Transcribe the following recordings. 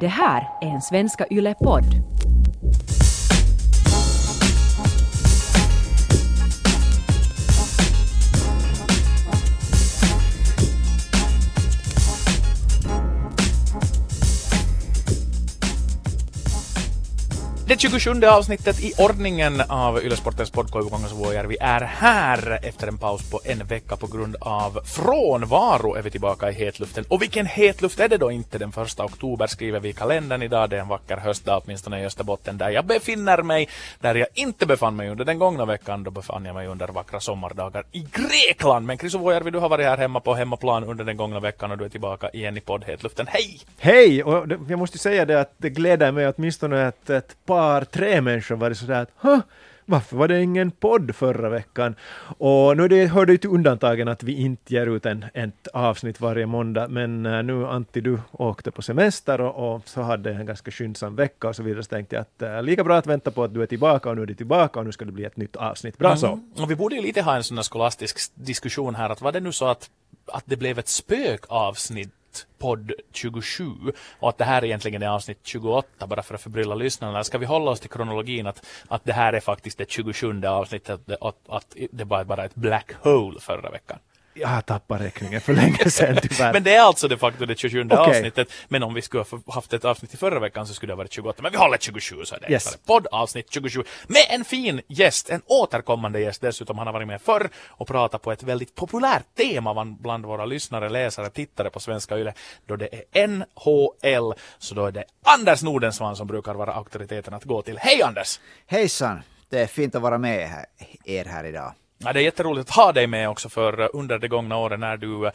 Det här är en Svenska Yle-podd. Det 27 avsnittet i ordningen av Yle Sportens podkoll och Chriso Vuojärvi är här. Efter en paus på en vecka på grund av frånvaro är vi tillbaka i hetluften. Och vilken hetluft är det då inte? Den 1 oktober skriver vi i kalendern idag. Det är en vacker höstdag, åtminstone i Österbotten där jag befinner mig. Där jag inte befann mig under den gångna veckan, då befann jag mig under vackra sommardagar i Grekland. Men Chriso Vuojärvi, du har varit här hemma på hemmaplan under den gångna veckan och du är tillbaka igen i poddhetluften. Hej! Hej! Och jag måste säga det att det gläder mig åtminstone att ett tre människor var det sådär att varför var det ingen podd förra veckan? Och nu hörde ju till undantagen att vi inte ger ut ett avsnitt varje måndag, men nu Antti, du åkte på semester och så hade en ganska skyndsam vecka och så vidare, så tänkte jag att lika bra att vänta på att du är tillbaka, och nu är du tillbaka och nu ska det bli ett nytt avsnitt. Bra så. Och vi borde ju lite ha en sån här skolastisk diskussion här, att var det nu så att det blev ett spökavsnitt podd 27 och att det här egentligen är avsnitt 28, bara för att förbrylla lyssnarna. Ska vi hålla oss till kronologin att det här är faktiskt det 27 avsnittet, att det var bara ett black hole förra veckan? Jag har tappat räkningen för länge sedan tyvärr. Men det är alltså de facto det 27 avsnittet. Men om vi skulle ha haft ett avsnitt i förra veckan så skulle det ha varit 28. Men vi håller 27, så är det poddavsnitt 27. Med en fin gäst, en återkommande gäst. Dessutom han har varit med förr och pratat på ett väldigt populärt tema bland våra lyssnare, läsare, tittare på Svenska Yle. Då det är NHL, så då är det Anders Nordenswan som brukar vara auktoriteten att gå till. Hej Anders! Hejsan! Det är fint att vara med er här idag. Ja, det är jätteroligt att ha dig med också, för under de gångna åren när du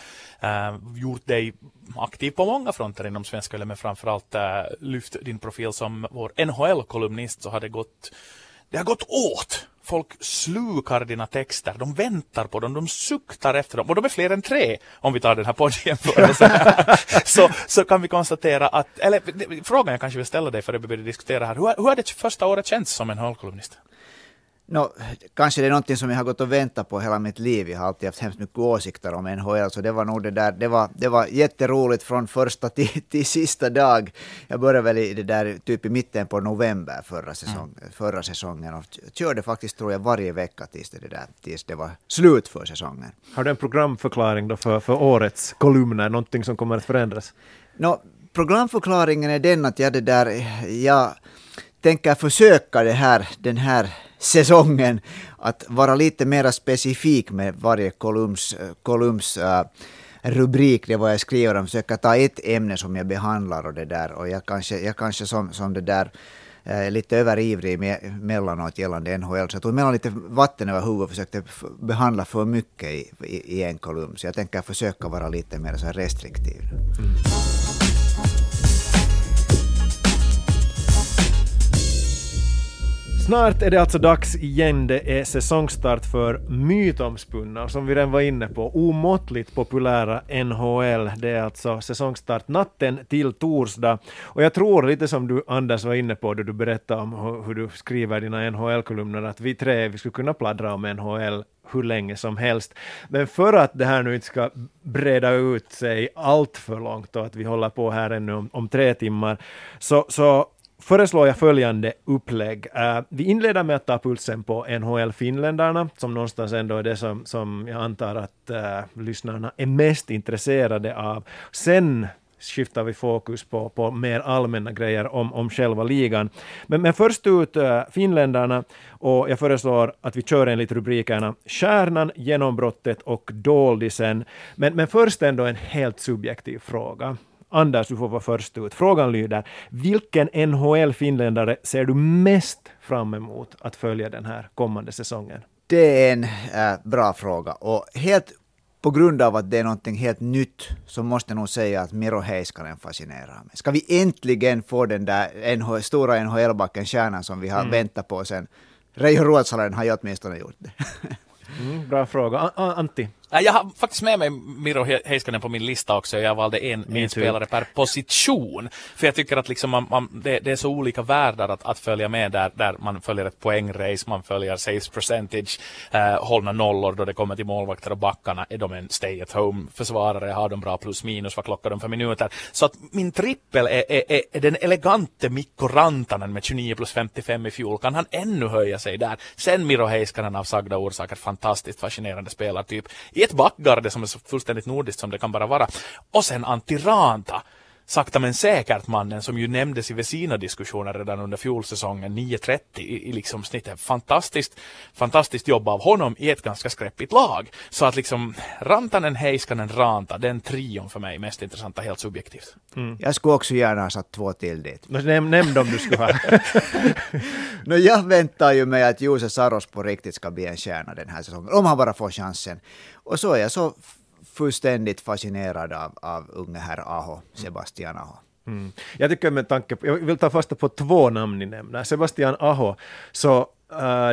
gjort dig aktiv på många fronter inom Svenska Yle, men framförallt lyft din profil som vår NHL-kolumnist, så har det har gått åt. Folk slukar dina texter, de väntar på dem, de suktar efter dem. Och de är fler än tre, om vi tar den här poddjämförelsen. så kan vi konstatera att, eller frågan jag kanske vill ställa dig för att vi började diskutera här, hur har det första året känts som NHL-kolumnist? Kanske det är någonting som jag har gått och väntat på hela mitt liv. Jag har alltid haft hemskt mycket åsikter om NHL, så det var nog det där. Det var jätteroligt från första till sista dag. Jag började väl i det där typ i mitten på november förra säsongen, och körde faktiskt tror jag varje vecka tills det var slut för säsongen. Har du en programförklaring då för årets kolumner, någonting som kommer att förändras? Programförklaringen är den att jag tänker försöka den här säsongen att vara lite mer specifik med varje kolumns rubrik, det var jag skriver om, försöka ta ett ämne som jag behandlar och jag kanske som det där lite överivrig mellanåt gällande NHL, så jag tog mellan lite vatten över huvudet och försökte behandla för mycket i en kolumn, så jag tänker försöka vara lite mer så restriktiv. Snart är det alltså dags igen, det är säsongstart för mytomspunna, som vi redan var inne på, omåttligt populära NHL. Det är alltså säsongstart natten till torsdag, och jag tror lite som du Anders var inne på då du berättade om hur du skriver dina NHL-kolumner, att vi skulle kunna pladdra om NHL hur länge som helst. Men för att det här nu inte ska breda ut sig allt för långt och att vi håller på här ännu om 3 timmar, så föreslår jag följande upplägg. Vi inleder med att ta pulsen på NHL-finländarna, som någonstans ändå är det som jag antar att lyssnarna är mest intresserade av. Sen skiftar vi fokus på mer allmänna grejer om själva ligan. Men först ut finländarna, och jag föreslår att vi kör enligt rubrikerna Kärnan, genombrottet och doldisen. Men först ändå en helt subjektiv fråga. Anders, du får vara först ut. Frågan lyder: vilken NHL-finländare ser du mest fram emot att följa den här kommande säsongen? Det är en bra fråga, och helt på grund av att det är någonting helt nytt så måste jag nog säga att Miro Heiskanen fascinerar mig. Ska vi äntligen få den där stora NHL-backen kärnan som vi har väntat på sen? Reijo Ruotsalainen har ju åtminstone gjort det. Bra fråga. Antti? Jag har faktiskt med mig Miro Heiskanen på min lista också. Jag valde en spelare per position. För jag tycker att liksom det är så olika världar att följa med där man följer ett poängrace, man följer saves percentage, hållna nollor då det kommer till målvakter och backarna. Är de en stay-at-home-försvarare? Har de bra plus minus? Vad klockar de för minuter? Så att min trippel är den elegante Mikko Rantanen med 29+55 i fjol. Kan han ännu höja sig där? Sen Miro Heiskanen av sagda orsaker, fantastiskt fascinerande spelartyp. I ett backgarde som är så fullständigt nordiskt som det kan bara vara. Och sen Antti Raanta, sakta men säkert mannen som ju nämndes i Vesina-diskussioner redan under fjolsäsongen, 9.30 i liksom snittet. Fantastiskt jobb av honom i ett ganska skräppigt lag. Så att liksom Rantanen, Heiskanen, Raanta, den trion för mig mest intressanta, helt subjektivt. Mm. Jag skulle också gärna ha satt två till dit. Nämn dem du skulle ha. No, jag väntar ju med att Juuse Saros på riktigt ska bli en kärna den här säsongen, om han bara får chansen. Och så är jag så fullständigt fascinerad av unge herr Aho, Sebastian Aho. Mm. Jag tycker med tanke på, jag vill ta fasta på två namn ni nämner. Sebastian Aho, så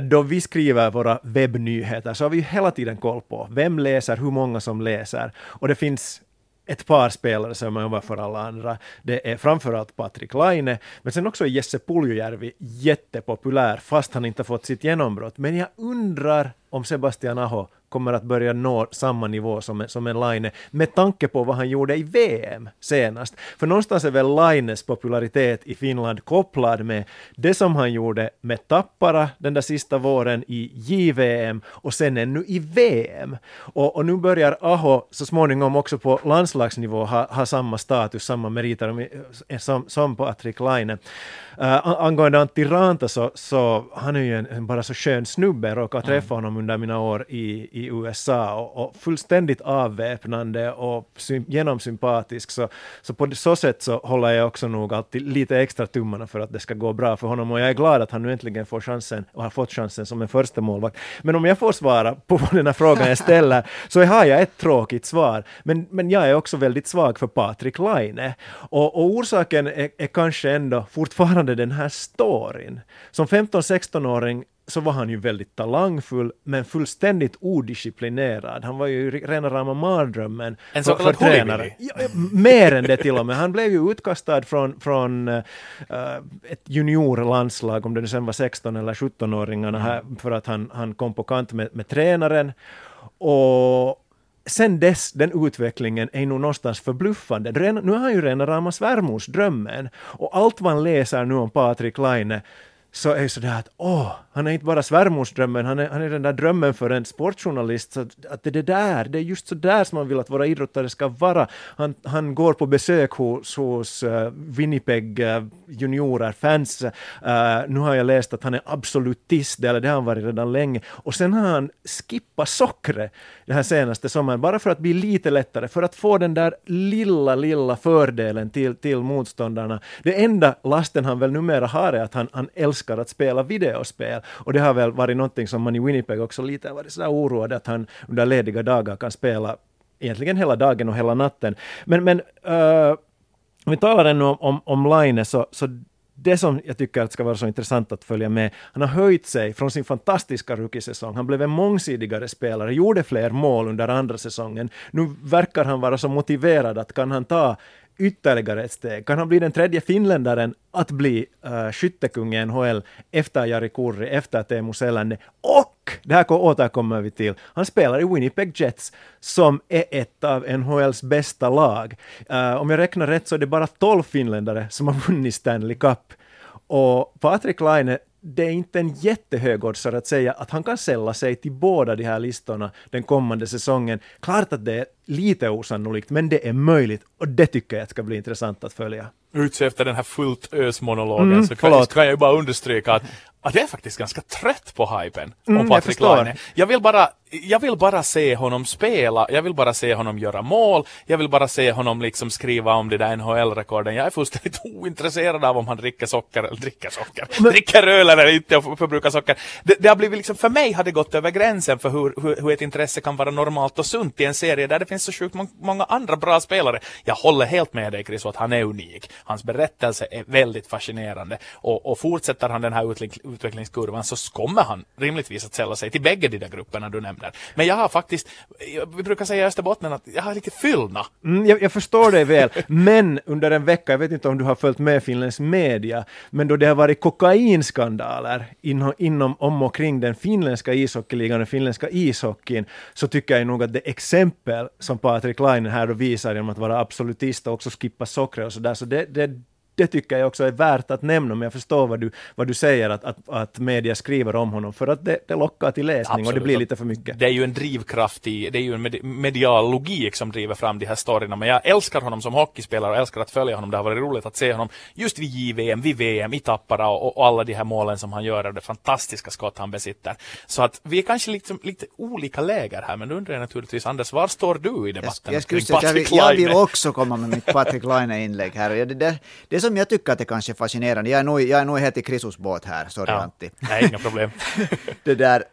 då vi skriver våra webbnyheter så har vi hela tiden koll på vem läser, hur många som läser. Och det finns ett par spelare som är för alla andra. Det är framförallt Patrik Laine, men sen också Jesse Puljujärvi, jättepopulär fast han inte fått sitt genombrott. Men jag undrar om Sebastian Aho kommer att börja nå samma nivå som en Laine med tanke på vad han gjorde i VM senast. För någonstans är väl Laines popularitet i Finland kopplad med det som han gjorde med Tappara den där sista våren i JVM och sen ännu i VM. Och nu börjar Aho så småningom också på landslagsnivå ha samma status, samma meriter som Patrik Laine. Angående Antti Raanta så han är ju en bara så skön snubbe, råkar träffa honom under mina år i USA och fullständigt avväpnande och genomsympatisk. Så på så sätt så håller jag också nog alltid lite extra tummarna för att det ska gå bra för honom, och jag är glad att han nu äntligen får chansen och har fått chansen som en första målvakt. Men om jag får svara på den här frågan jag ställer så har jag ett tråkigt svar. Men jag är också väldigt svag för Patrik Laine, och orsaken är kanske ändå fortfarande den här storyn. Som 15-16-åring så var han ju väldigt talangfull men fullständigt odisciplinerad. Han var ju rena rama mardrömmen för tränare. Ja, mer än det till och med. Han blev ju utkastad från ett juniorlandslag, om det sen var 16 eller 17-åringarna här, för att han kom på kant med tränaren. Och sen dess, den utvecklingen är nog någonstans förbluffande. Nu har han ju rena rama svärmorsdrömmen, och allt man läser nu om Patrik Laine så är det sådär att han är inte bara svärmorsdrömmen, han är den där drömmen för en sportjournalist. Så att det är just så där som man vill att våra idrottare ska vara. Han går på besök hos Winnipeg juniorer, fans. Nu har jag läst att han är absolutist, eller det har han varit redan länge. Och sen har han skippat sockret det här senaste sommaren, bara för att bli lite lättare, för att få den där lilla fördelen till motståndarna. Det enda lasten han väl numera har är att han älskar att spela videospel, och det har väl varit någonting som man i Winnipeg också lite har varit sådär oroad, att han under lediga dagar kan spela egentligen hela dagen och hela natten. Men om vi talar ännu om Laine, så det som jag tycker ska vara så intressant att följa med, han har höjt sig från sin fantastiska rookie-säsong. Han blev en mångsidigare spelare, gjorde fler mål under andra säsongen. Nu verkar han vara så motiverad att kan han ta ytterligare ett steg. Kan han bli den tredje finländaren att bli skyttekung i NHL efter Jari Kurri, efter Teemu Selänne, och det här återkommer vi till. Han spelar i Winnipeg Jets som är ett av NHLs bästa lag. Om jag räknar rätt så är det bara 12 finländare som har vunnit Stanley Cup. Och Patrik Laine, det är inte en jättehög oddsare att säga att han kan sälja sig till båda de här listorna den kommande säsongen. Klart att det är lite osannolikt, men det är möjligt, och det tycker jag ska bli intressant att följa. Utse efter den här fullt ös-monologen så kan jag ju bara understryka att jag är faktiskt ganska trött på hypen om Patrik Laine. Jag vill bara se honom spela, jag vill bara se honom göra mål, jag vill bara se honom liksom skriva om det där NHL-rekorden. Jag är fullständigt ointresserad av om han dricker öl eller inte och förbrukar socker. Det har blivit liksom, för mig har det gått över gränsen för hur ett intresse kan vara normalt och sunt i en serie där det finns finns så sjukt många andra bra spelare. Jag håller helt med dig, Chris, att han är unik. Hans berättelse är väldigt fascinerande. Och fortsätter han den här utvecklingskurvan så kommer han rimligtvis att sälja sig till bägge de där grupperna du nämner. Men jag har faktiskt, vi brukar säga i Österbotten att jag har lite fyllna. Jag förstår dig väl, men under en vecka, jag vet inte om du har följt med finländsk media, men då det har varit kokainskandaler inom om och kring den finländska ishockeyligan och finländska ishockeyn, så tycker jag nog att det exempel som Patrik Laine här då visar genom att vara absolutist och också skippa socker och sådär, så det tycker jag också är värt att nämna, men jag förstår vad du säger att media skriver om honom för att det lockar till läsning. Absolut. Och det blir lite för mycket. Det är ju en drivkraft det är ju en medial logik som driver fram de här storyna, men jag älskar honom som hockeyspelare och älskar att följa honom. Det har varit roligt att se honom just vid JVM, vid VM, i Tappara och alla de här målen som han gör och det fantastiska skott han besitter. Så att vi är kanske lite olika läger här, men då undrar jag naturligtvis, Anders, var står du i debatten? Jag vill också komma med mitt Patrik Laine-inlägg här. Det som jag tycker att det kanske är fascinerande, jag är nog helt i Chrisos båt här, sorry Antti. Nej, inga problem. Det där,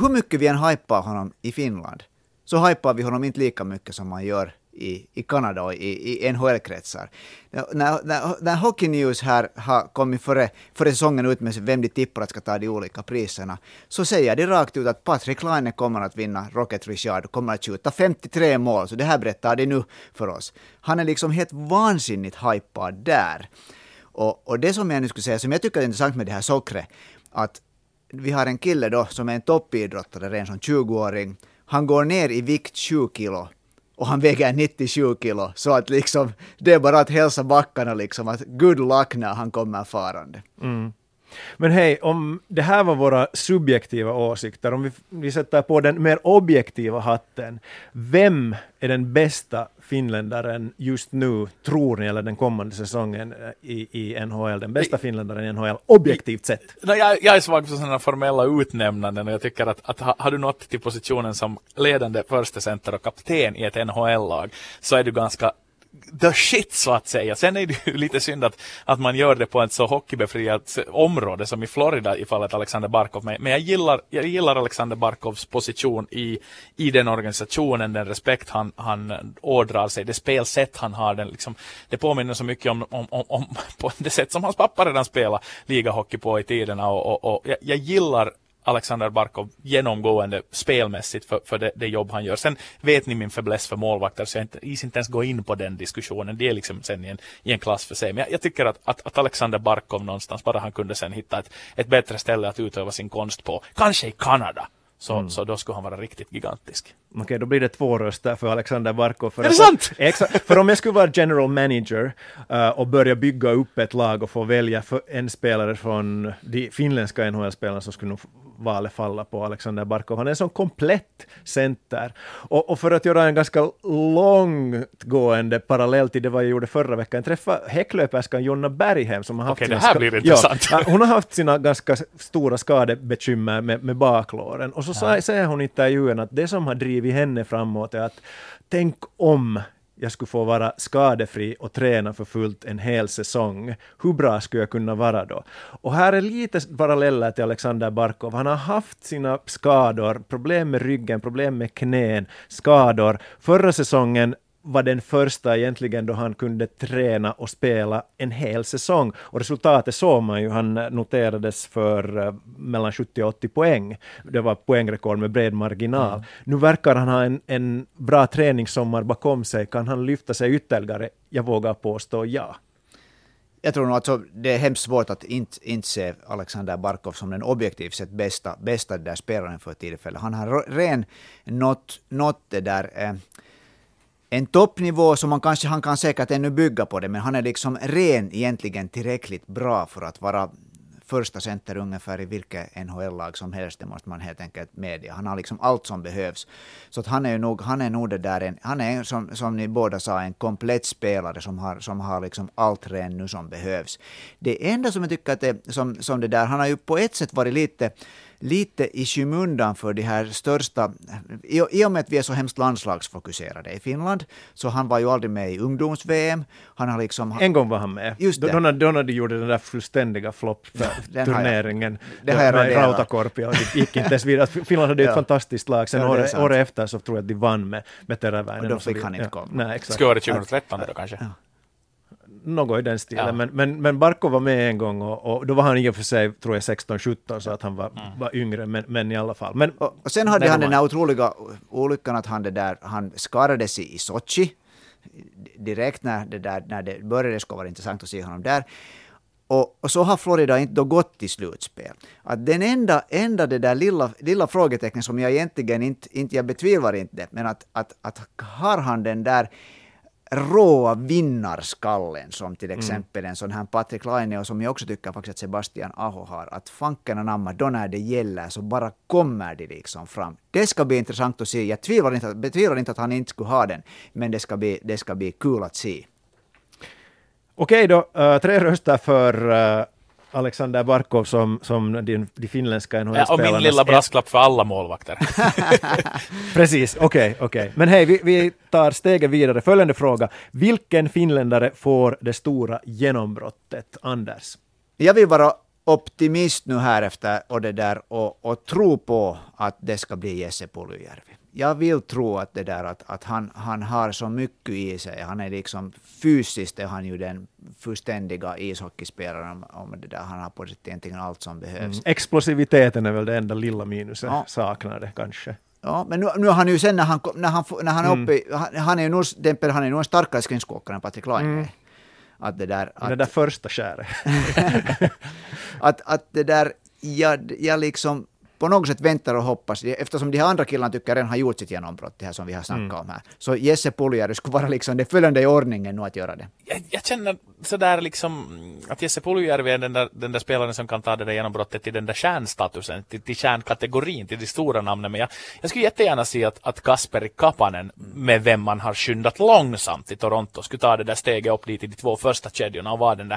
hur mycket vi än hypar honom i Finland, så hypar vi honom inte lika mycket som man gör i Kanada och i NHL-kretsar. När Hockey News här har kommit före säsongen ut med vem de tippar att ska ta de olika priserna, så säger det rakt ut att Patrik Laine kommer att vinna Rocket Richard och kommer att skjuta 53 mål. Så det här berättar det nu för oss. Han är liksom helt vansinnigt hypad där. Och det som jag nu skulle säga, som jag tycker är intressant med det här sockret, att vi har en kille då som är en toppidrottare, redan som 20-åring. Han går ner i vikt 20 kilo. Och han väger 97 kilo, så att liksom, det är bara att hälsa backarna liksom, att good luck när han kommer farande. Mm. Men hej, om det här var våra subjektiva åsikter, om vi sätter på den mer objektiva hatten, vem är den bästa finländaren just nu, tror ni, eller den kommande säsongen i NHL, den bästa finländaren i NHL, objektivt sett? Jag är svag för sådana formella utnämnanden, och jag tycker att har du nått till positionen som ledande första center och kapten i ett NHL-lag, så är du ganska the shit, så att säga. Sen är det ju lite synd att man gör det på ett så hockeybefriat område som i Florida i fallet Alexander Barkov. Men jag gillar Alexander Barkovs position i den organisationen, den respekt han ådrar sig, det spelsätt han har, den liksom, det påminner så mycket om på det sätt som hans pappa redan spelar ligahockey på i tiderna, och jag gillar Alexander Barkov genomgående spelmässigt för det jobb han gör. Sen vet ni min fäbless för målvakter, så jag inte ens går in på den diskussionen. Det är liksom sen i en klass för sig. Men jag tycker att Alexander Barkov någonstans, bara han kunde sen hitta ett bättre ställe att utöva sin konst på, kanske i Kanada. Så då skulle han vara riktigt gigantisk. Okej, då blir det 2 röster för Alexander Barkov. Är det sant? För om jag skulle vara general manager och börja bygga upp ett lag och få välja för en spelare från de finländska NHL-spelarna, så skulle nog valet falla på Alexander Barkov. Han är en sån komplett center. Och för att göra en ganska långtgående parallell till det vad jag gjorde förra veckan, träffa häcklöpärskan Jonna Berghem, som har haft det här blir intressant. Ja, hon har haft sina ganska stora skadebekymmer med baklåren. Och så säger hon i intervjun att det som har drivit henne framåt är att tänk om jag skulle få vara skadefri och träna för fullt en hel säsong. Hur bra skulle jag kunna vara då? Och här är lite paralleller till Alexander Barkov. Han har haft sina skador, problem med ryggen, problem med knän, skador. Förra säsongen var den första egentligen då han kunde träna och spela en hel säsong. Och resultatet såg man ju, han noterades för mellan 70 och 80 poäng. Det var poängrekord med bred marginal. Mm. Nu verkar han ha en bra träningssommar bakom sig. Kan han lyfta sig ytterligare? Jag vågar påstå ja. Jag tror nog att det är hemskt svårt att inte se Alexander Barkov som den objektivt sett bästa där spelaren för tillfället. Han har ren nått det där... En toppnivå som han kan säkert ännu bygga på det, men han är liksom egentligen tillräckligt bra för att vara första center ungefär i vilket NHL-lag som helst. Det måste man helt enkelt medge. Han har liksom allt som behövs. Så att han är nog det där, som ni båda sa, en komplett spelare som har liksom allt ren nu som behövs. Det enda som jag tycker att det, som det där, han har ju på ett sätt varit lite lite i skymundan för de här största, i och med att vi är så hemskt landslagsfokuserade i Finland, så han var ju aldrig med i ungdoms-VM. Han har liksom, en gång var han med. Just det. Donald gjorde den där fullständiga flopp-turneringen. Det här Rautakorpi och det gick inte ens vidare. Finland hade ju ett fantastiskt lag. Sen år efter så tror jag att de vann med Teräväinen. Och då fick han inte komma. Ska vara 2013 då kanske? Ja. Något i den stilen, ja. men Barkov var med en gång och då var han i och för sig, tror jag, 16-17, så att han var yngre, men i alla fall. Men, och sen hade han den här otroliga olyckan att han skadade sig i Sochi direkt när det började. Det skulle vara intressant att se honom där. Och så har Florida inte då gått till slutspel. Att den enda det där lilla frågetecknet som jag egentligen inte jag betvivlar inte, men att har han den där råa vinnarskallen som till exempel en sån här Patrik Laine, och som jag också tycker faktiskt att Sebastian Aho har, att fankarna namnar då när det gäller så bara kommer det liksom fram. Det ska bli intressant att se. Jag betvivlar inte att han inte skulle ha den, men det ska bli kul att se. Okej då, 3 röster för Alexander Barkov som de finländska NHL-spelarna. Ja, och min lilla brasklapp för alla målvakter. Precis, okej. Men hej, vi tar steget vidare. Följande fråga. Vilken finländare får det stora genombrottet, Anders? Jag vill vara optimist nu här efter och tro på att det ska bli Jesse Puljujärvi. Jag vill tro att han har så mycket i sig. Han är liksom fysiskt är han ju den fullständiga ishockeyspelaren. Han har på sitt egentligen allt som behövs. Explosiviteten är väl det enda lilla minuset, saknar det kanske. Ja, men nu han ju sen när han är uppe, han är nog en starkare skridskoåkare än Patrik Laine. Det där första skäret. Jag liksom på något sätt väntar och hoppas, eftersom de här andra killarna tycker jag redan har gjort sitt genombrott, det här som vi har snackat om här. Så Jesse Puljujärvi skulle vara liksom det följande i ordningen nu att göra det. Jag känner sådär liksom att Jesse Puljujärvi är den där spelaren som kan ta det där genombrottet till den där kärnstatusen, till kärnkategorin, till de stora namnen. Men jag skulle jättegärna se att Kasperi Kapanen, med vem man har skyndat långsamt i Toronto, skulle ta det där steget upp dit i de 2 första kedjorna och vara den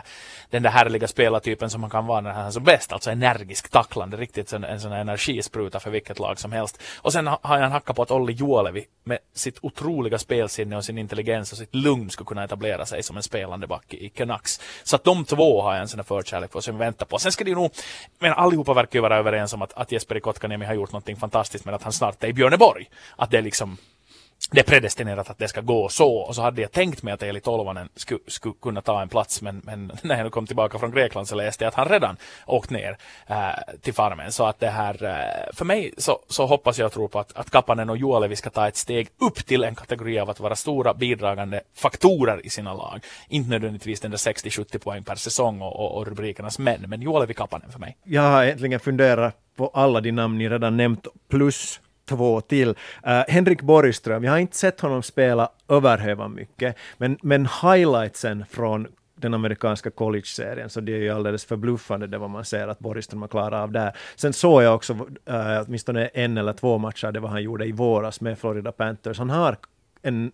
där härliga spelartypen som man kan vara när han är som bäst. Alltså energisk, tacklande, riktigt en sån här energispruta för vilket lag som helst. Och sen har han hackat på att Olli Juolevi med sitt otroliga spelsinne och sin intelligens och sitt lugn skulle kunna etablera sig som en spelande back i Canucks. Så att de 2 har jag en sån här förkärlek på som vi väntar på. Sen ska det ju nog, men allihopa verkar ju vara överens om att Jesper Kotkaniemi har gjort någonting fantastiskt, men att han snart är i Björneborg. Att det är liksom, det är predestinerat att det ska gå så. Och så hade jag tänkt mig att Eli Tolvanen skulle kunna ta en plats, men när jag kom tillbaka från Grekland så läste jag att han redan åkt ner till farmen. Så att det här, för mig så hoppas jag och tror på att Kapanen och Juolevi ska ta ett steg upp till en kategori av att vara stora bidragande faktorer i sina lag. Inte nödvändigtvis den där 60-70 poäng per säsong och rubrikernas män, men Juolevi Kapanen för mig. Jag har egentligen funderat på alla de namn ni redan nämnt, plus 2 till. Henrik Borgström, jag har inte sett honom spela överhövan mycket, men highlightsen från den amerikanska college-serien, så det är ju alldeles förbluffande det vad man ser att Borgström har klarat av där. Sen såg jag också åtminstone 1 eller 2 matcher, det var han gjorde i våras med Florida Panthers. Han har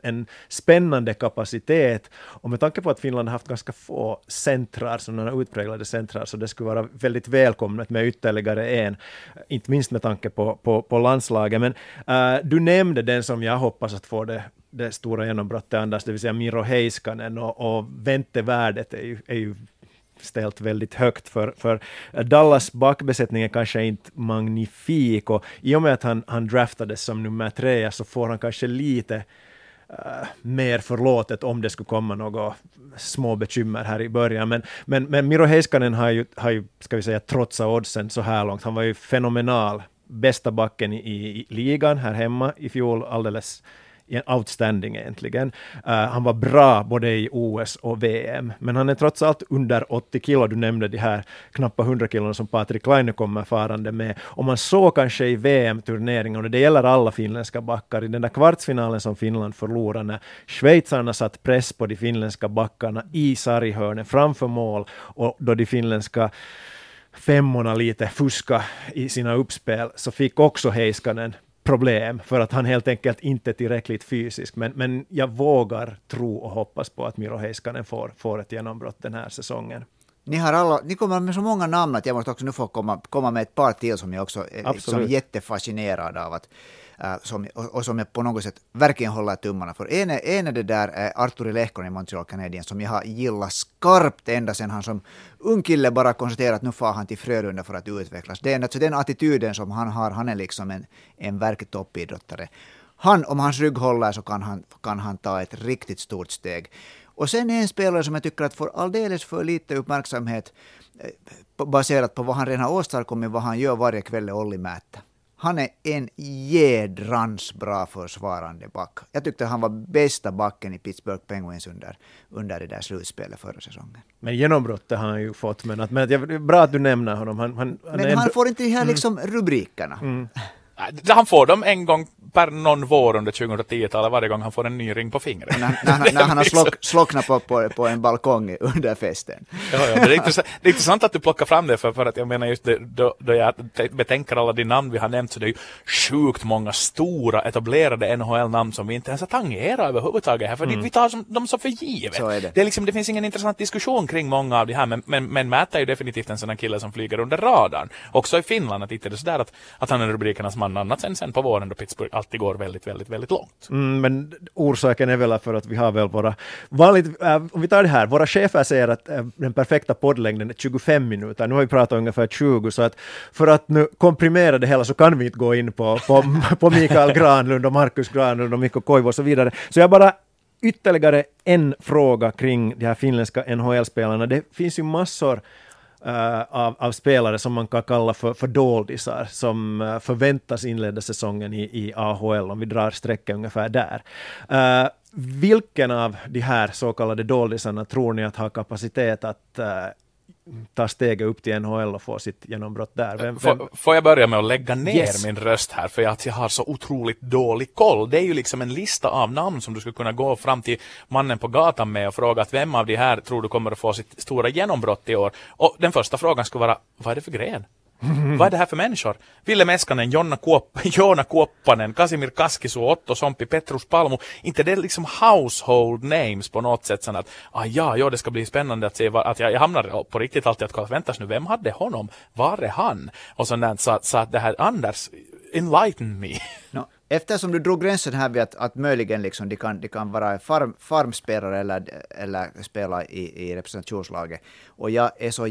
en spännande kapacitet, och med tanke på att Finland har haft ganska få centrar, sådana utpräglade centrar, så det skulle vara väldigt välkommet med ytterligare en, inte minst med tanke på landslaget. Men du nämnde den som jag hoppas att få det stora genombrottet, Anders, det vill säga Miro Heiskanen, och väntevärdet är ju ställt väldigt högt för Dallas backbesättningen kanske inte magnifik, och i och med att han draftades som nummer 3 så får han kanske lite mer förlåtet om det skulle komma några små bekymmer här i början. Men Miro Heiskanen har ju, ska vi säga, trotsat oddsen så här långt. Han var ju fenomenal, bästa backen i ligan här hemma i fjol, alldeles outstanding egentligen. Han var bra både i OS och VM, men han är trots allt under 80 kilo. Du nämnde de här knappa 100 kilon som Patrik Laine kommer farande med. Om man såg kanske i VM-turneringen, och det gäller alla finländska backar, i den där kvartsfinalen som Finland förlorade när schweizarna satt press på de finländska backarna i sarghörnen framför mål, och då de finländska femmorna lite fuska i sina uppspel, så fick också Heiskanen problem för att han helt enkelt inte är tillräckligt fysisk, men jag vågar tro och hoppas på att Miro Heiskanen får ett genombrott den här säsongen. Ni har alla, ni kommer med så många namn att jag måste också nu få komma med ett par till som jag också som är jättefascinerad av att, som jag på något sätt verkligen håller tummarna för. En är det där Arturi Lehkonen i Montreal Canadiens som jag har gillat skarpt ända sedan han som ung kille bara konstaterat att nu far han till Frölunda för att utvecklas. Det är alltså den attityden som han har, han är liksom en verklig toppidrottare. Han, om hans rygg håller så kan han ta ett riktigt stort steg. Och sen är en spelare som jag tycker att får alldeles för lite uppmärksamhet baserat på vad han redan åstadkommit, vad han gör varje kväll, Olli Määttä. Han är en jädrans bra försvarande back. Jag tyckte han var bästa backen i Pittsburgh Penguins under det där slutspelet förra säsongen. Men genombrottet har han ju fått. Bra att du nämner honom. Han får inte här liksom rubrikerna. Mm. Han får dem en gång per någon vår under 2010-talet, varje gång han får en ny ring på fingret. När han har slocknat på en balkong under festen. Ja, det är intressant att du plockar fram det, för att jag menar just det, då jag betänker alla de namn vi har nämnt, så det är ju sjukt många stora etablerade NHL-namn som vi inte ens har tangerat överhuvudtaget här, för vi tar dem så för givet. Så är det. Det är liksom, det finns ingen intressant diskussion kring många av de här, men Määttä är ju definitivt en sån kille som flyger under radarn. Också i Finland, att inte det är sådär att han är rubrikernas man annat sen på våren då Pittsburgh alltid går väldigt, väldigt, väldigt långt. Men orsaken är väl för att vi har väl våra vanligt, om vi tar det här, våra chefer säger att den perfekta poddlängden är 25 minuter. Nu har vi pratat ungefär 20, så att för att nu komprimera det hela så kan vi inte gå in på Mikael Granlund och Markus Granlund och Mikko Koivu och så vidare. Så jag bara ytterligare en fråga kring de här finländska NHL-spelarna. Det finns ju massor av spelare som man kan kalla för doldisar som förväntas inleda säsongen i AHL, om vi drar strecken ungefär där. Vilken av de här så kallade doldisarna tror ni att har kapacitet att ta steget upp till NHL och få sitt genombrott där? Får jag börja med att lägga ner min röst här, för att jag har så otroligt dålig koll. Det är ju liksom en lista av namn som du skulle kunna gå fram till mannen på gatan med och fråga att vem av de här tror du kommer att få sitt stora genombrott i år? Och den första frågan skulle vara, vad är det för gren? Vad är det här för människor? Ville Meskanen, Joona Kuoppanen, Kasimir Kaskisu, Otto Sompi, Petrus Palmu. Inte det liksom household names på något sätt, sån att det ska bli spännande att se att jag hamnar på riktigt alltid att väntas nu, vem hade honom? Var är han? Och sådant, så att det här Anders, enlighten me. No. Eftersom du drog gränsen här vid att möjligen liksom de kan vara farmspelare eller spela i representationslaget. Och jag är så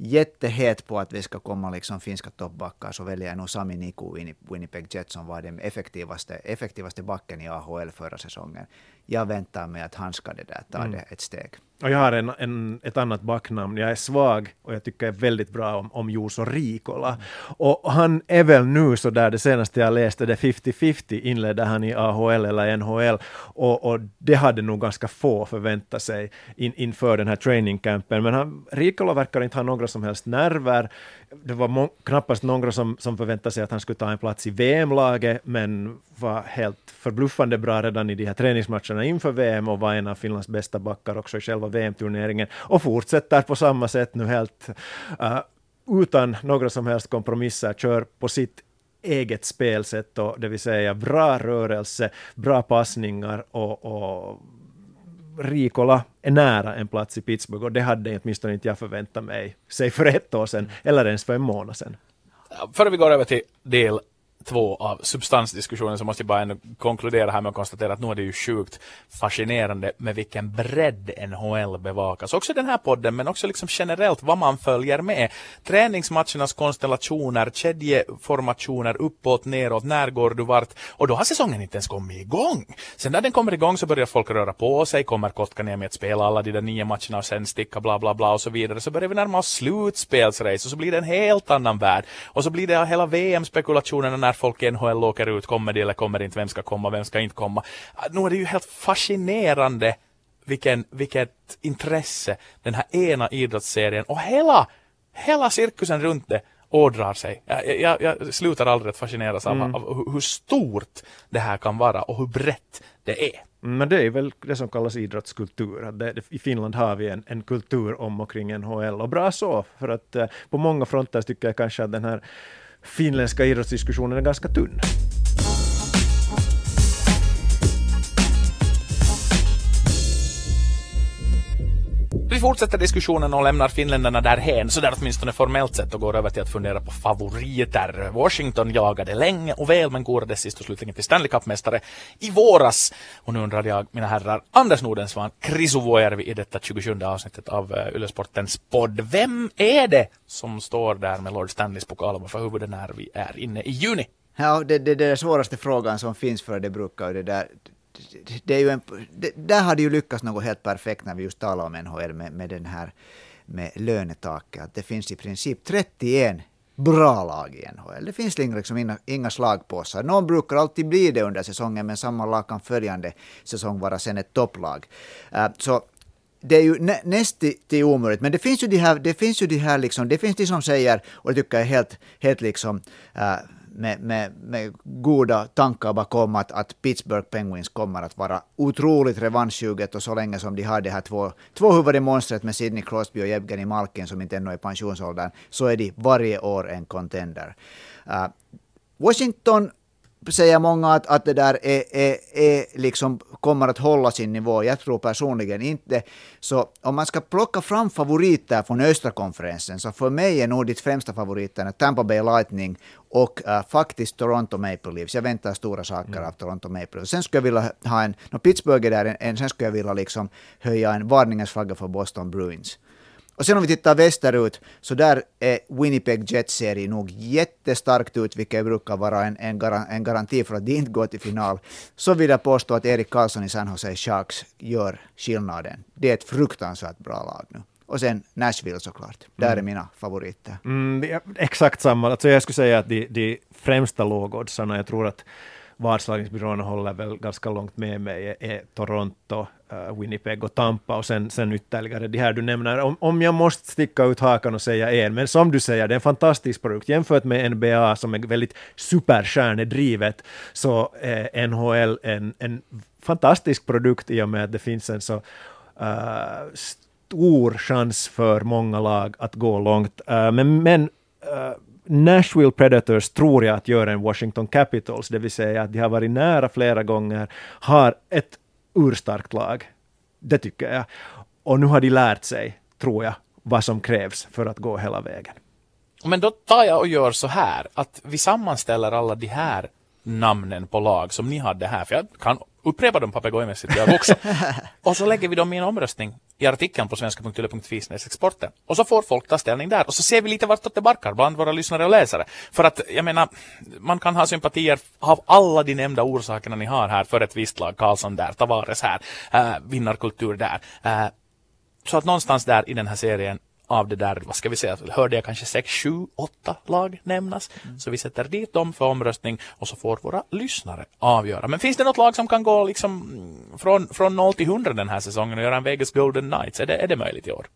jättehet på att vi ska komma liksom finska toppbackar, så väljer jag nog Sami Niku i Winnipeg Jets som var den effektivaste backen i AHL förra säsongen. Jag väntar mig att han ska ta det ett steg. Och jag har ett annat backnamn. Jag är svag och jag tycker väldigt bra om Juuso Riikola. Och han är väl nu så där, det senaste jag läste, det 50-50 inledde han i AHL eller NHL. Och det hade nog ganska få förväntat sig inför den här trainingcampen. Men Riikola verkar inte ha några som helst nerver. Det var knappast några som förväntade sig att han skulle ta en plats i VM-laget, men var helt förbluffande bra redan i de här träningsmatcherna inför VM och var en av Finlands bästa backar också i själva VM-turneringen och fortsätter på samma sätt nu helt utan några som helst kompromisser, kör på sitt eget spelsätt, och det vill säga bra rörelse, bra passningar och Riikola är nära en plats i Pittsburgh, och det hade åtminstone inte jag förväntat mig, säg för ett år sedan eller ens för en månad sedan. Före vi går över till del 2 av substansdiskussionen, så måste jag bara konkludera här med att konstatera att nu är det ju sjukt fascinerande med vilken bredd NHL bevakas. Också den här podden, men också liksom generellt vad man följer med. Träningsmatchernas konstellationer, kedjeformationer, uppåt, neråt, när går du vart? Och då har säsongen inte ens kommit igång. Sen när den kommer igång så börjar folk röra på sig, kommer Kotkaniemi att spela alla de där 9 matcherna och sen sticka bla bla bla och så vidare. Så börjar vi närma oss slutspelsrace och så blir det en helt annan värld. Och så blir det hela VM-spekulationerna när folk i NHL åker ut, kommer det eller kommer det inte, vem ska komma, vem ska inte komma. Nu är det ju helt fascinerande vilket intresse den här ena idrottsserien och hela cirkusen runt det ådrar sig. Jag slutar aldrig att fascineras av hur stort det här kan vara och hur brett det är. Men det är väl det som kallas idrottskultur. I Finland har vi en kultur om och kring NHL, och bra så, för att på många fronter tycker jag kanske att den här finländska idrottsdiskussionen är ganska tunn. Vi fortsätter diskussionen och lämnar finländarna därhen, så där åtminstone formellt sett, och går över till att fundera på favoriter. Washington jagade länge och väl, men korade sist och slutligen till Stanley Cup-mästare i våras. Och nu undrar jag, mina herrar, Anders Nordenswan, Chriso Vuojärvi i detta 27:e avsnittet av Yle Sportens podd. Vem är det som står där med Lord Stanleys pokal för huvuden när vi är inne i juni? Ja, det är den svåraste frågan som finns, för det brukar det där... Det är ju där hade ju lyckats något helt perfekt när vi just talade om NHL med den här med lönetaket. Att det finns i princip 31 bra lag i NHL. Det finns liksom inga slagpåsar. Någon brukar alltid bli det under säsongen, men samma lag kan följande säsong vara sen ett topplag. Så det är ju nästan omöjligt, men det finns de som säger, och det tycker jag helt liksom... Med goda tankar bakom att Pittsburgh Penguins kommer att vara otroligt revanschsuget, och så länge som de har det här tvåhuvudade monstret med Sidney Crosby och Jevgeni Malkin som inte ännu är pensionsåldern, så är de varje år en contender. Washington säger många att det där är liksom kommer att hålla sin nivå. Jag tror personligen inte. Så om man ska plocka fram favoriter från östra konferensen, så för mig är nog de främsta favoriterna Tampa Bay Lightning och faktiskt Toronto Maple Leafs. Jag väntar stora saker av Toronto Maple Leafs. Sen skulle jag vilja ha Pittsburgh är där sen skulle jag vilja liksom höja en varningens flagga för Boston Bruins. Och sen om vi tittar västerut, så där är Winnipeg Jets-serien nog jättestarkt ut, vilket brukar vara en garanti för att de inte går till final. Så vill jag påstå att Erik Karlsson i San Jose Sharks gör skillnaden. Det är ett fruktansvärt bra lag nu. Och sen Nashville såklart. Där är mina favoriter. Exakt samma. Alltså jag skulle säga att de främsta lågoddsarna, jag tror att varslagningsbyrån håller väl ganska långt med mig, är Toronto, Winnipeg och Tampa, och sen ytterligare det här du nämner. Om jag måste sticka ut hakan och säga men som du säger, det är en fantastisk produkt. Jämfört med NBA som är väldigt superstjärnedrivet, så är NHL en fantastisk produkt, i och med att det finns en så stor chans för många lag att gå långt. Nashville Predators tror jag att göra en Washington Capitals, det vill säga att de har varit nära flera gånger, har ett urstarkt lag, det tycker jag. Och nu har de lärt sig, tror jag, vad som krävs för att gå hela vägen. Men då tar jag och gör så här, att vi sammanställer alla de här namnen på lag som ni hade här, för jag kan upprepa dem papegojmässigt jag också. Och så lägger vi dem i en omröstning i artikeln på svenska.yle.fi/sporten. Och så får folk ta ställning där. Och så ser vi lite vartåt det barkar bland våra lyssnare och läsare. För att, jag menar, man kan ha sympatier av alla de nämnda orsakerna ni har här för ett visst lag. Karlsson där, Tavares här, vinnarkultur där. Så att någonstans där i den här serien av det där, vad ska vi säga, hörde jag kanske 6, 7, 8 lag nämnas. Så vi sätter dit dem för omröstning, och så får våra lyssnare avgöra. Men finns det något lag som kan gå liksom från 0 till 100 den här säsongen och göra en Vegas Golden Knights? Är det möjligt i år?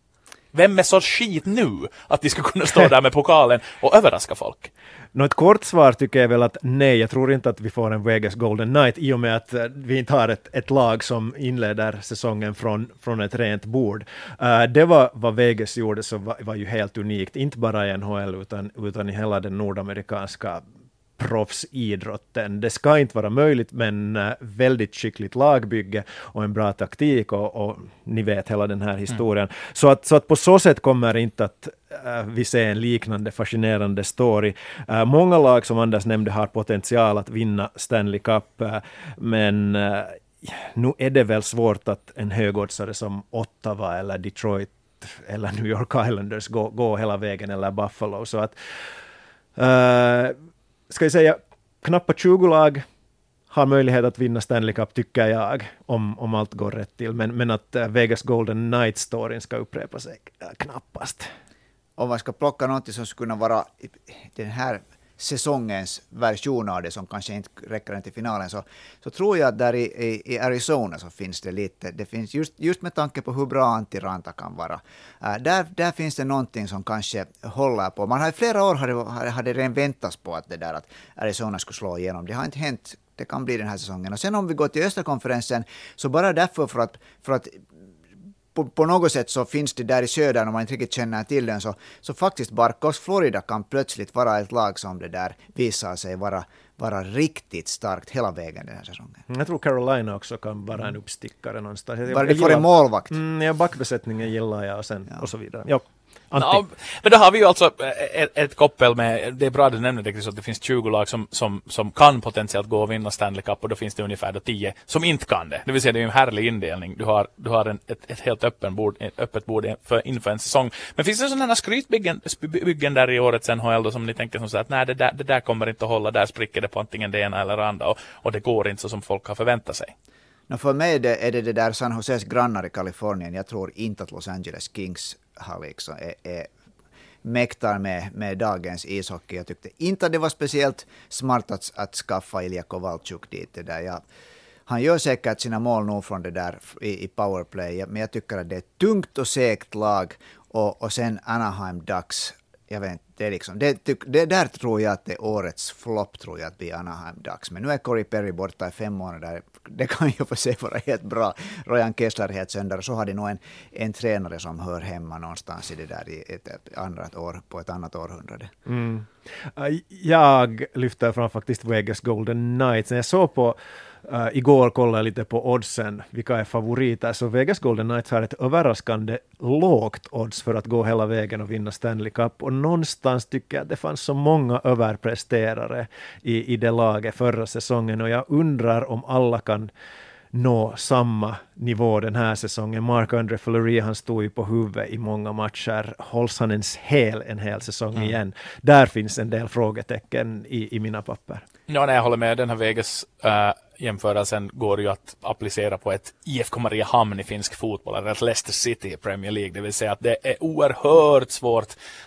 Vem är så skit nu att de ska kunna stå där med pokalen och överraska folk? Något kort svar tycker jag väl att nej, jag tror inte att vi får en Vegas Golden Knight, i och med att vi inte har ett lag som inleder säsongen från ett rent bord. Det var vad Vegas gjorde, så var ju helt unikt, inte bara i NHL utan i hela den nordamerikanska proffsidrotten. Det ska inte vara möjligt, men väldigt skickligt lagbygge och en bra taktik och ni vet hela den här historien. Så att på så sätt kommer inte att vi ser en liknande fascinerande story. Många lag som Anders nämnde har potential att vinna Stanley Cup, men nu är det väl svårt att en högoddsare som Ottawa eller Detroit eller New York Islanders går hela vägen, eller Buffalo. Så att ska jag säga, knappt 20 lag har möjlighet att vinna Stanley Cup, tycker jag, om allt går rätt till. Men att Vegas Golden Knights-storyn ska upprepa sig, knappast. Om man ska plocka något som skulle kunna vara den här säsongens version av det, som kanske inte räcker till finalen, så tror jag att där i Arizona så finns det lite. Det finns just med tanke på hur bra Antti Raanta kan vara. Där finns det någonting som kanske håller på. Man har i flera år hade redan väntats på att det där att Arizona skulle slå igenom. Det har inte hänt. Det kan bli den här säsongen. Och sen om vi går till östra konferensen, så bara därför för att på något sätt så finns det där i södern, om man inte riktigt känner till den, så faktiskt Barkovs Florida kan plötsligt vara ett lag som det där visar sig vara vara riktigt starkt hela vägen den här säsongen. Jag tror Carolina också kan vara en uppstickare någonstans. Bara vi får en målvakt. Ja, backbesättningen gillar jag och, sen, ja. Och så vidare. Ja. No, men då har vi ju alltså ett koppel med, det är bra att du nämnde det, så att det finns 20 lag som kan potentiellt gå och vinna Stanley Cup, och då finns det ungefär då 10 som inte kan det. Det vill säga det är en härlig indelning. Du har ett helt öppet bord inför en säsong. Men finns det sådana skrytbyggen där i årets NHL då, som ni tänker som så att nej, det där kommer inte att hålla, där spricker det på antingen det ena eller andra, och det går inte så som folk har förväntat sig? No, för mig är det där San Joses grannar i Kalifornien. Jag tror inte att Los Angeles Kings har liksom mäktar med dagens ishockey. Jag tyckte inte att det var speciellt smart att skaffa Ilja Kovalchuk dit. Det där. Han gör säkert sina mål nog från det där i powerplay, men jag tycker att det är ett tungt och segt lag. Och sen Anaheim Ducks. Jag vet inte, det där tror jag att det är årets flopp, tror jag att blir Anaheim Ducks. Men nu är Corey Perry borta i 5 månader. Det kan ju för sig vara helt bra. Ryan Kessler helt sönder. Så har de nog en tränare som hör hemma någonstans i det där i ett annat århundrade. Mm. Jag lyfter fram faktiskt Vegas Golden Knights. När jag såg på igår, kollade lite på oddsen, vilka är favoriter. Så Vegas Golden Knights har ett överraskande lågt odds för att gå hela vägen och vinna Stanley Cup. Och någonstans tycker jag att det fanns så många överpresterare i det laget förra säsongen. Och jag undrar om alla kan nå samma nivå den här säsongen. Marc-André Fleury, han stod ju på huvudet i många matcher. Hålls han ens en hel säsong igen? Där finns en del frågetecken i mina papper. Ja, nej, jag håller med. Den här Vegas jämförelsen går ju att applicera på ett IFK Mariehamn i finsk fotboll, eller ett Leicester City i Premier League. Det vill säga att det är oerhört svårt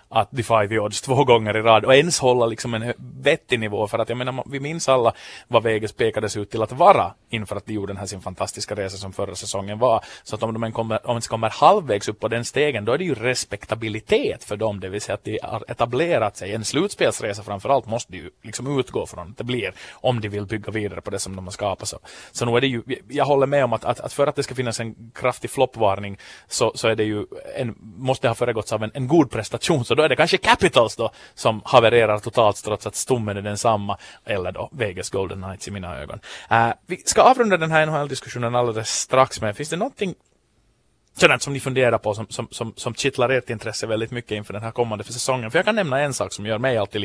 att defy the odds 2 gånger i rad och ens hålla liksom en vettig nivå, för att jag menar, vi minns alla vad Vegas pekades ut till att vara inför att de gjorde den här sin fantastiska resa som förra säsongen var. Så att om de kommer halvvägs upp på den stegen, då är det ju respektabilitet för dem. Det vill säga att de har etablerat sig. En slutspelsresa framförallt måste de ju liksom utgå från att det blir, om de vill bygga vidare på det som de har skapat. Så nu är det ju, jag håller med om att för att det ska finnas en kraftig floppvarning, så är det ju måste ha föregåtts av en god prestation. Så då är det kanske Capitals då som havererar totalt, trots att stommen är densamma, eller då Vegas Golden Knights i mina ögon. Vi ska avrunda den här NHL-diskussionen alldeles strax, men finns det någonting sådant som ni funderar på som kittlar ert intresse väldigt mycket inför den här kommande för säsongen? För jag kan nämna en sak som gör mig alltid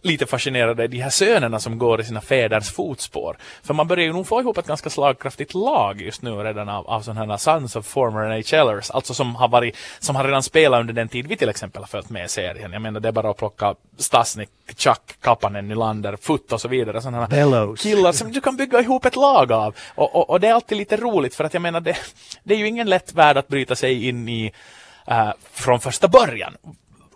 lite fascinerad, är de här sönerna som går i sina fäders fotspår. För man börjar ju nog få ihop ett ganska slagkraftigt lag just nu redan av sådana här sons of former NHLers, alltså som har redan spelat under den tid vi till exempel har följt med i serien. Jag menar, det är bara att plocka Stasnik, Chuck, Kapanen, Nylander, Futt och så vidare, sådana här killar som du kan bygga ihop ett lag av. Och det är alltid lite roligt, för att jag menar, det är ju ingen lätt värld att bryta sig in i från första början,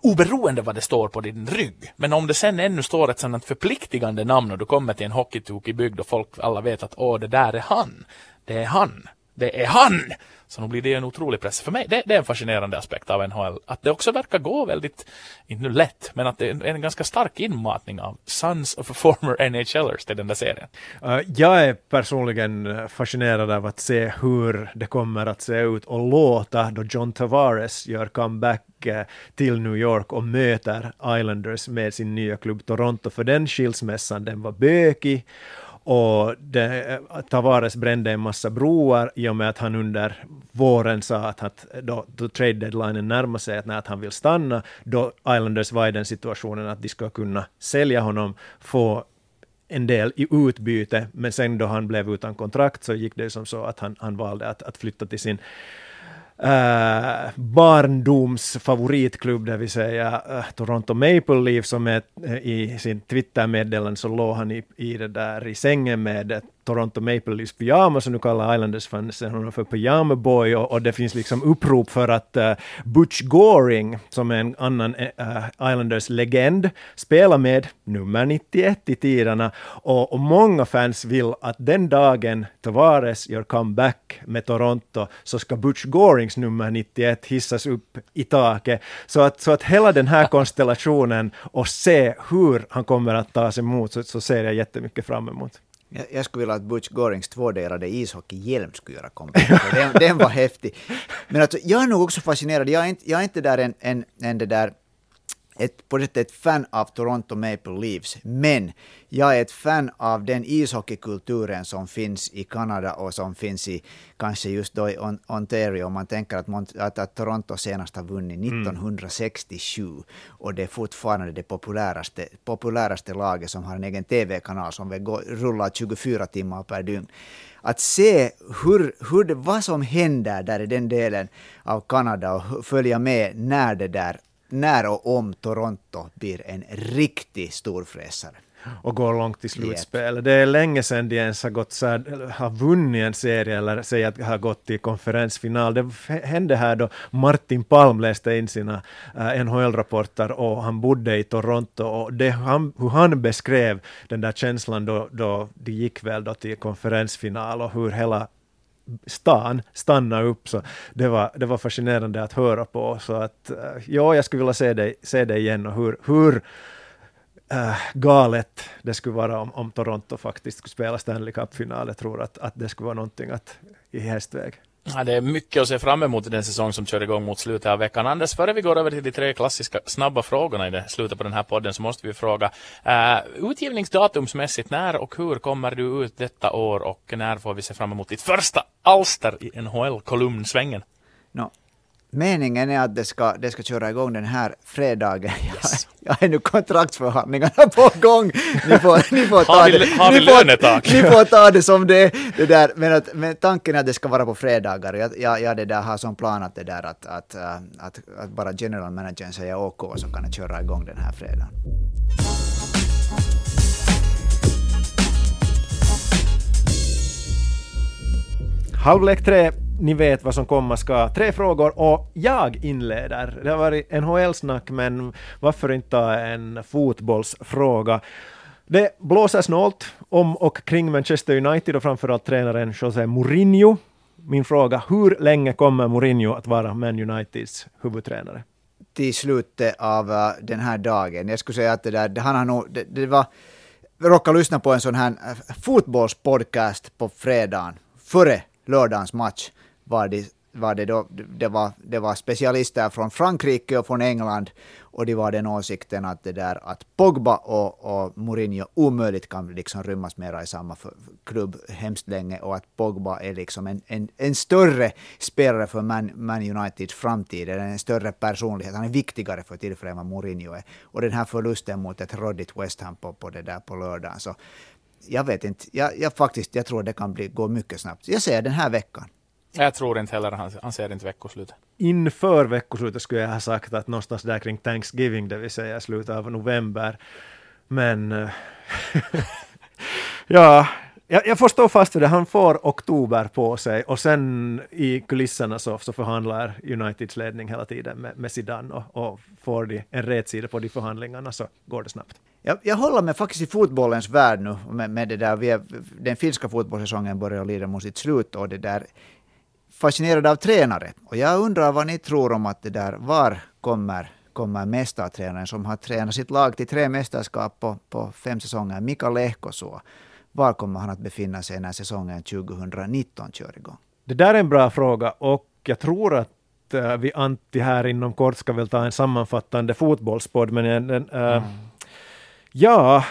oberoende vad det står på din rygg. Men om det sen ännu står ett sådant förpliktigande namn och du kommer till en hockeytokig bygd och folk alla vet att det där är han, det är han, det är han, så då blir det en otrolig press. För mig det är en fascinerande aspekt av NHL, att det också verkar gå väldigt, inte nu lätt, men att det är en ganska stark inmatning av sons of former NHLers till den där serien. Jag är personligen fascinerad av att se hur det kommer att se ut och låta då John Tavares gör comeback till New York och möter Islanders med sin nya klubb Toronto. För den skilsmässan, den var bökig. Och Tavares brände en massa broar i och med att han under våren sa att då trade deadline närmar sig, att han vill stanna. Då Islanders var i den situationen att de ska kunna sälja honom, få en del i utbyte. Men sen då han blev utan kontrakt, så gick det som så att han valde att flytta till sin barndoms favoritklubb, det vill säga Toronto Maple Leafs, som i sin Twitter-meddelande så låg han i det där i sängen med Toronto Maple Leafs pyjamas, och nu kallar Islanders fansen honom för Pyjama Boy, och det finns liksom upprop för att Butch Goring, som är en annan Islanders legend, spelar med nummer 91 i tiderna, och många fans vill att den dagen Tavares gör comeback med Toronto, så ska Butch Gorings nummer 91 hissas upp i taket, så att hela den här konstellationen och se hur han kommer att ta sig emot, så ser jag jättemycket fram emot. Jag skulle vilja att Butch Gorings tvådelade ishockeyhjälm skulle göra comeback. Den var häftig. Men alltså, jag är nog också fascinerad. Jag är inte där en det där ett, på det sättet ett fan av Toronto Maple Leafs, men jag är ett fan av den ishockeykulturen som finns i Kanada och som finns i kanske just då i Ontario. Man tänker att Toronto senast har vunnit 1967 och det är fortfarande det populäraste laget som har en egen tv-kanal som väl rullar 24 timmar per dygn. Att se vad som händer där i den delen av Kanada och följa med när och om Toronto blir en riktig storfräsare. Och går långt i slutspel. Yep. Det är länge sedan de ens har vunnit en serie eller säger att har gått till konferensfinal. Det hände här då Martin Palm läste in sina NHL-rapporter och han bodde i Toronto och hur han beskrev den där känslan då de gick väl då till konferensfinal och hur hela stan stanna upp, så det var fascinerande att höra på, så att ja, jag skulle vilja se det igen och hur galet det skulle vara om Toronto faktiskt skulle spela Stanley Cup-final. Jag tror att det skulle vara någonting i hästväg. Ja, det är mycket att se fram emot den säsong som kör igång mot slutet av veckan. Anders, före vi går över till de tre klassiska snabba frågorna i det slutet på den här podden så måste vi fråga utgivningsdatumsmässigt, när och hur kommer du ut detta år och när får vi se fram emot ditt första alster i NHL-kolumnsvängen? Meningen är att det ska köra igång den här fredagen. Yes. Jag är nu kontraktsförhandlingarna på gång. Ni får ta det som det där. Men tanken är att det ska vara på fredagar. Jag det där har som planat det där att bara general managern säger OK så kan jag köra igång den här fredagen. Halvlek 3. Ni vet vad som komma ska. 3 frågor och jag inleder. Det har varit NHL-snack, men varför inte ta en fotbollsfråga? Det blåser snålt om och kring Manchester United och framförallt tränaren Jose Mourinho. Min fråga, hur länge kommer Mourinho att vara Man Uniteds huvudtränare? Till slutet av den här dagen. Jag skulle säga att råkade lyssna på en sån här fotbollspodcast på fredagen före lördagens match var det specialister från Frankrike och från England och det var den åsikten att det där att Pogba och Mourinho omöjligt kan liksom rymmas mera i samma klubb hemskt länge och att Pogba är liksom en större spelare för Man Uniteds framtid, en större personlighet, han är viktigare för tillfället än Mourinho är. Och den här förlusten mot ett rådigt West Ham på det där på lördagen, så jag vet inte, jag tror det kan gå mycket snabbt. Jag ser den här veckan. Jag tror inte heller, han ser inte veckoslutet. Inför veckoslutet skulle jag ha sagt att någonstans där kring Thanksgiving, det vill säga slutet av november. Men ja, jag får stå fast vid det. Han får oktober på sig och sen i kulisserna så förhandlar Uniteds ledning hela tiden med Zidane och får de en rätsida på de förhandlingarna så går det snabbt. Jag håller mig faktiskt i fotbollens värld nu med det där. Den finska fotbollssäsongen börjar lida mot sitt slut och det där fascinerad av tränare. Och jag undrar vad ni tror om att det där var kommer mästartränaren som har tränat sitt lag till 3 mästerskap på 5 säsonger, Mika Lehkosuo. Var kommer han att befinna sig när säsongen 2019 kör igång? Det där är en bra fråga och jag tror att vi Antti här inom kort ska väl ta en sammanfattande fotbollspodd, men ja,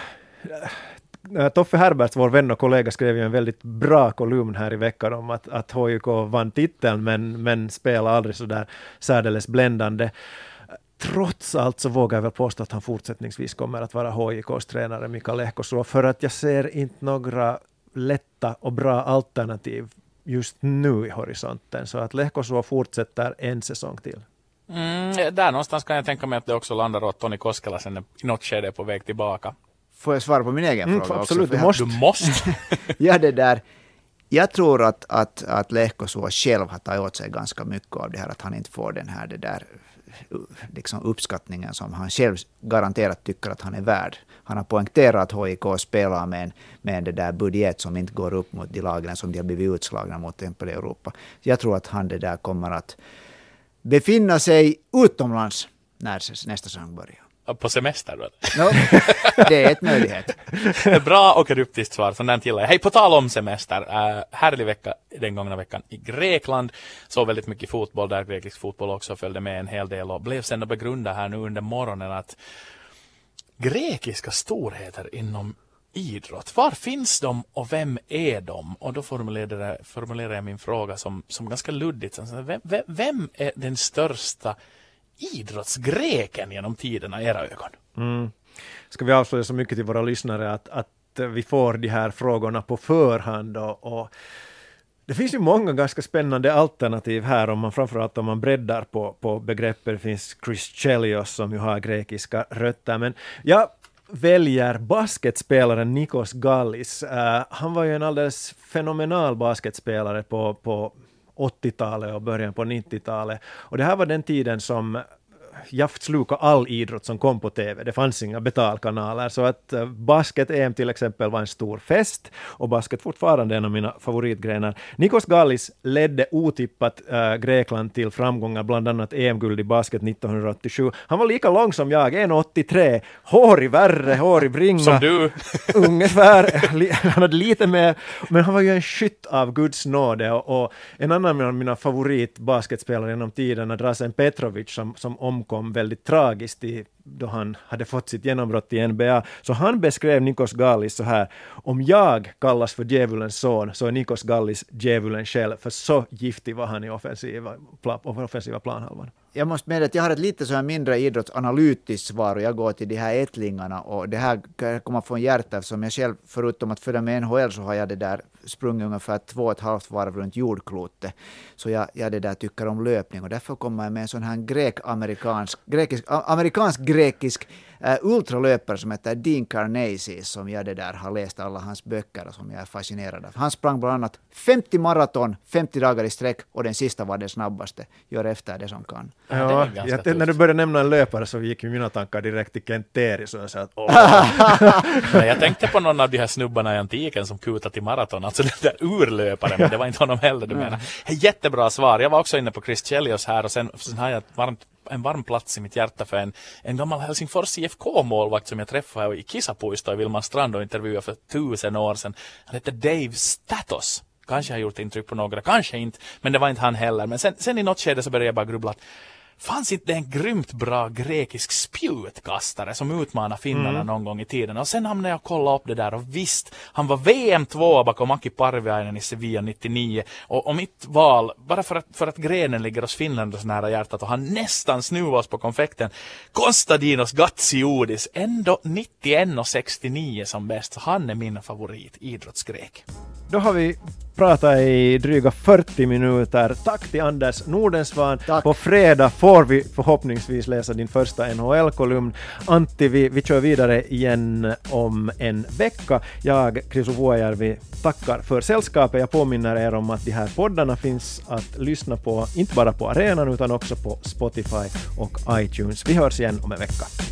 Toffe Herberts, vår vän och kollega, skrev ju en väldigt bra kolumn här i veckan om att HJK vann titeln men spelar aldrig så där särdeles bländande. Trots allt så vågar jag väl påstå att han fortsättningsvis kommer att vara HJKs tränare Mika Lehkosuo, för att jag ser inte några lätta och bra alternativ just nu i horisonten, så att Lehkosuo fortsätter en säsong till. Där någonstans kan jag tänka mig att det också landar åt Toni Koskela sen i något skede på väg tillbaka. Får jag svara på min egen fråga? Absolut, du måste. Ja, det där. Jag tror att Lehkosuo själv har tagit åt sig ganska mycket av det här, att han inte får den här det där liksom uppskattningen som han själv garanterat tycker att han är värd. Han har poängterat att HJK spelar med det där budget som inte går upp mot de lagen som de har blivit utslagna mot, till exempel i Europa. Jag tror att han det där kommer att befinna sig utomlands när nästa säsong börjar. På semester då? No, det är ett möjlighet. Bra och kryptiskt svar som den gillar jag. Hej, på tal om semester. Härlig vecka den gångna veckan i Grekland. Såg väldigt mycket fotboll där. Grekisk fotboll också följde med en hel del och blev sen att begrunda här nu under morgonen att grekiska storheter inom idrott. Var finns de och vem är de? Och då formulerar jag min fråga som ganska luddigt. Vem är den största idrottsgreken genom tiderna i era ögon? Mm. Ska vi avslöja så mycket till våra lyssnare att vi får de här frågorna på förhand och det finns ju många ganska spännande alternativ här, om man framförallt om man breddar på begreppet. Det finns Chris Chelios som ju har grekiska rötter, men jag väljer basketspelaren Nikos Gallis. Han var ju en alldeles fenomenal basketspelare på 80-talet och början på 90-talet. Och det här var den tiden som Jaft sluka all idrott som kom på tv. Det fanns inga betalkanaler. Så att basket-EM till exempel var en stor fest. Och basket fortfarande är en av mina favoritgrenar. Nikos Gallis ledde otippat Grekland till framgångar. Bland annat EM-guld i basket 1987. Han var lika lång som jag, 1,83. Hårig värre, hårig bringa. Som du. Ungefär. Han hade lite mer. Men han var ju en skytt av Guds nåde. Och en annan av mina favoritbasketspelare genom tiden, Drazen Petrovic, som omkom väldigt tragiskt då han hade fått sitt genombrott i NBA. Så han beskrev Nikos Gallis så här: om jag kallas för djävulens son så är Nikos Gallis djävulen själv, för så giftig var han i offensiva planhalvan. Jag måste med att jag har ett lite så här mindre idrottsanalytiskt svar och jag går till de här ättlingarna och det här kommer från hjärtat som jag själv, förutom att följa med NHL så har jag det där sprungit ungefär 2,5 varv runt jordklotet. Så jag det där tycker om löpning och därför kommer jag med en sån här amerikansk-grekisk ultralöpare som heter Dean Karnazes, som jag det där har läst alla hans böcker och som jag är fascinerad av. Han sprang bland annat 50 maraton, 50 dagar i sträck och den sista var den snabbaste. Gör efter det som kan. Ja, när du började nämna en löpare så gick mina tankar direkt till Kent Teris och jag sa att jag tänkte på någon av de här snubbarna i antiken som kutat i maraton, alltså den där urlöparen, men det var inte honom heller du menar. Jättebra svar. Jag var också inne på Chris Chelios här och sen har jag en varm plats i mitt hjärta för en gammal Helsingfors IFK-målvakt som jag träffade i Kisapuisto i Vilmanstrand och intervjuade för 1000 år sedan. Han hette Dave Statos. Kanske har gjort intryck på några, kanske inte, men det var inte han heller. Men sen i något skede så började jag bara grubbla. Fanns inte en grymt bra grekisk spjutkastare som utmanade finnarna någon gång i tiden? Och sen hamnade jag och kollade upp det där och visst, han var VM-2 bakom Aki Parviainen i Sevilla 99. Och mitt val, bara för att grenen ligger hos Finland och så nära hjärtat och han nästan snuvade oss på konfekten, Konstadinos Gatsiodis, ändå 91,69 som bäst. Så han är min favorit idrottsgrek. Då har vi pratat i dryga 40 minuter. Tack till Anders Nordensvan. Tack. På fredag får vi förhoppningsvis läsa din första NHL-kolumn. Antti, vi kör vidare igen om en vecka. Jag, Chriso Vuojärvi, tackar för sällskapet. Jag påminner er om att de här poddarna finns att lyssna på, inte bara på arenan utan också på Spotify och iTunes. Vi hörs igen om en vecka.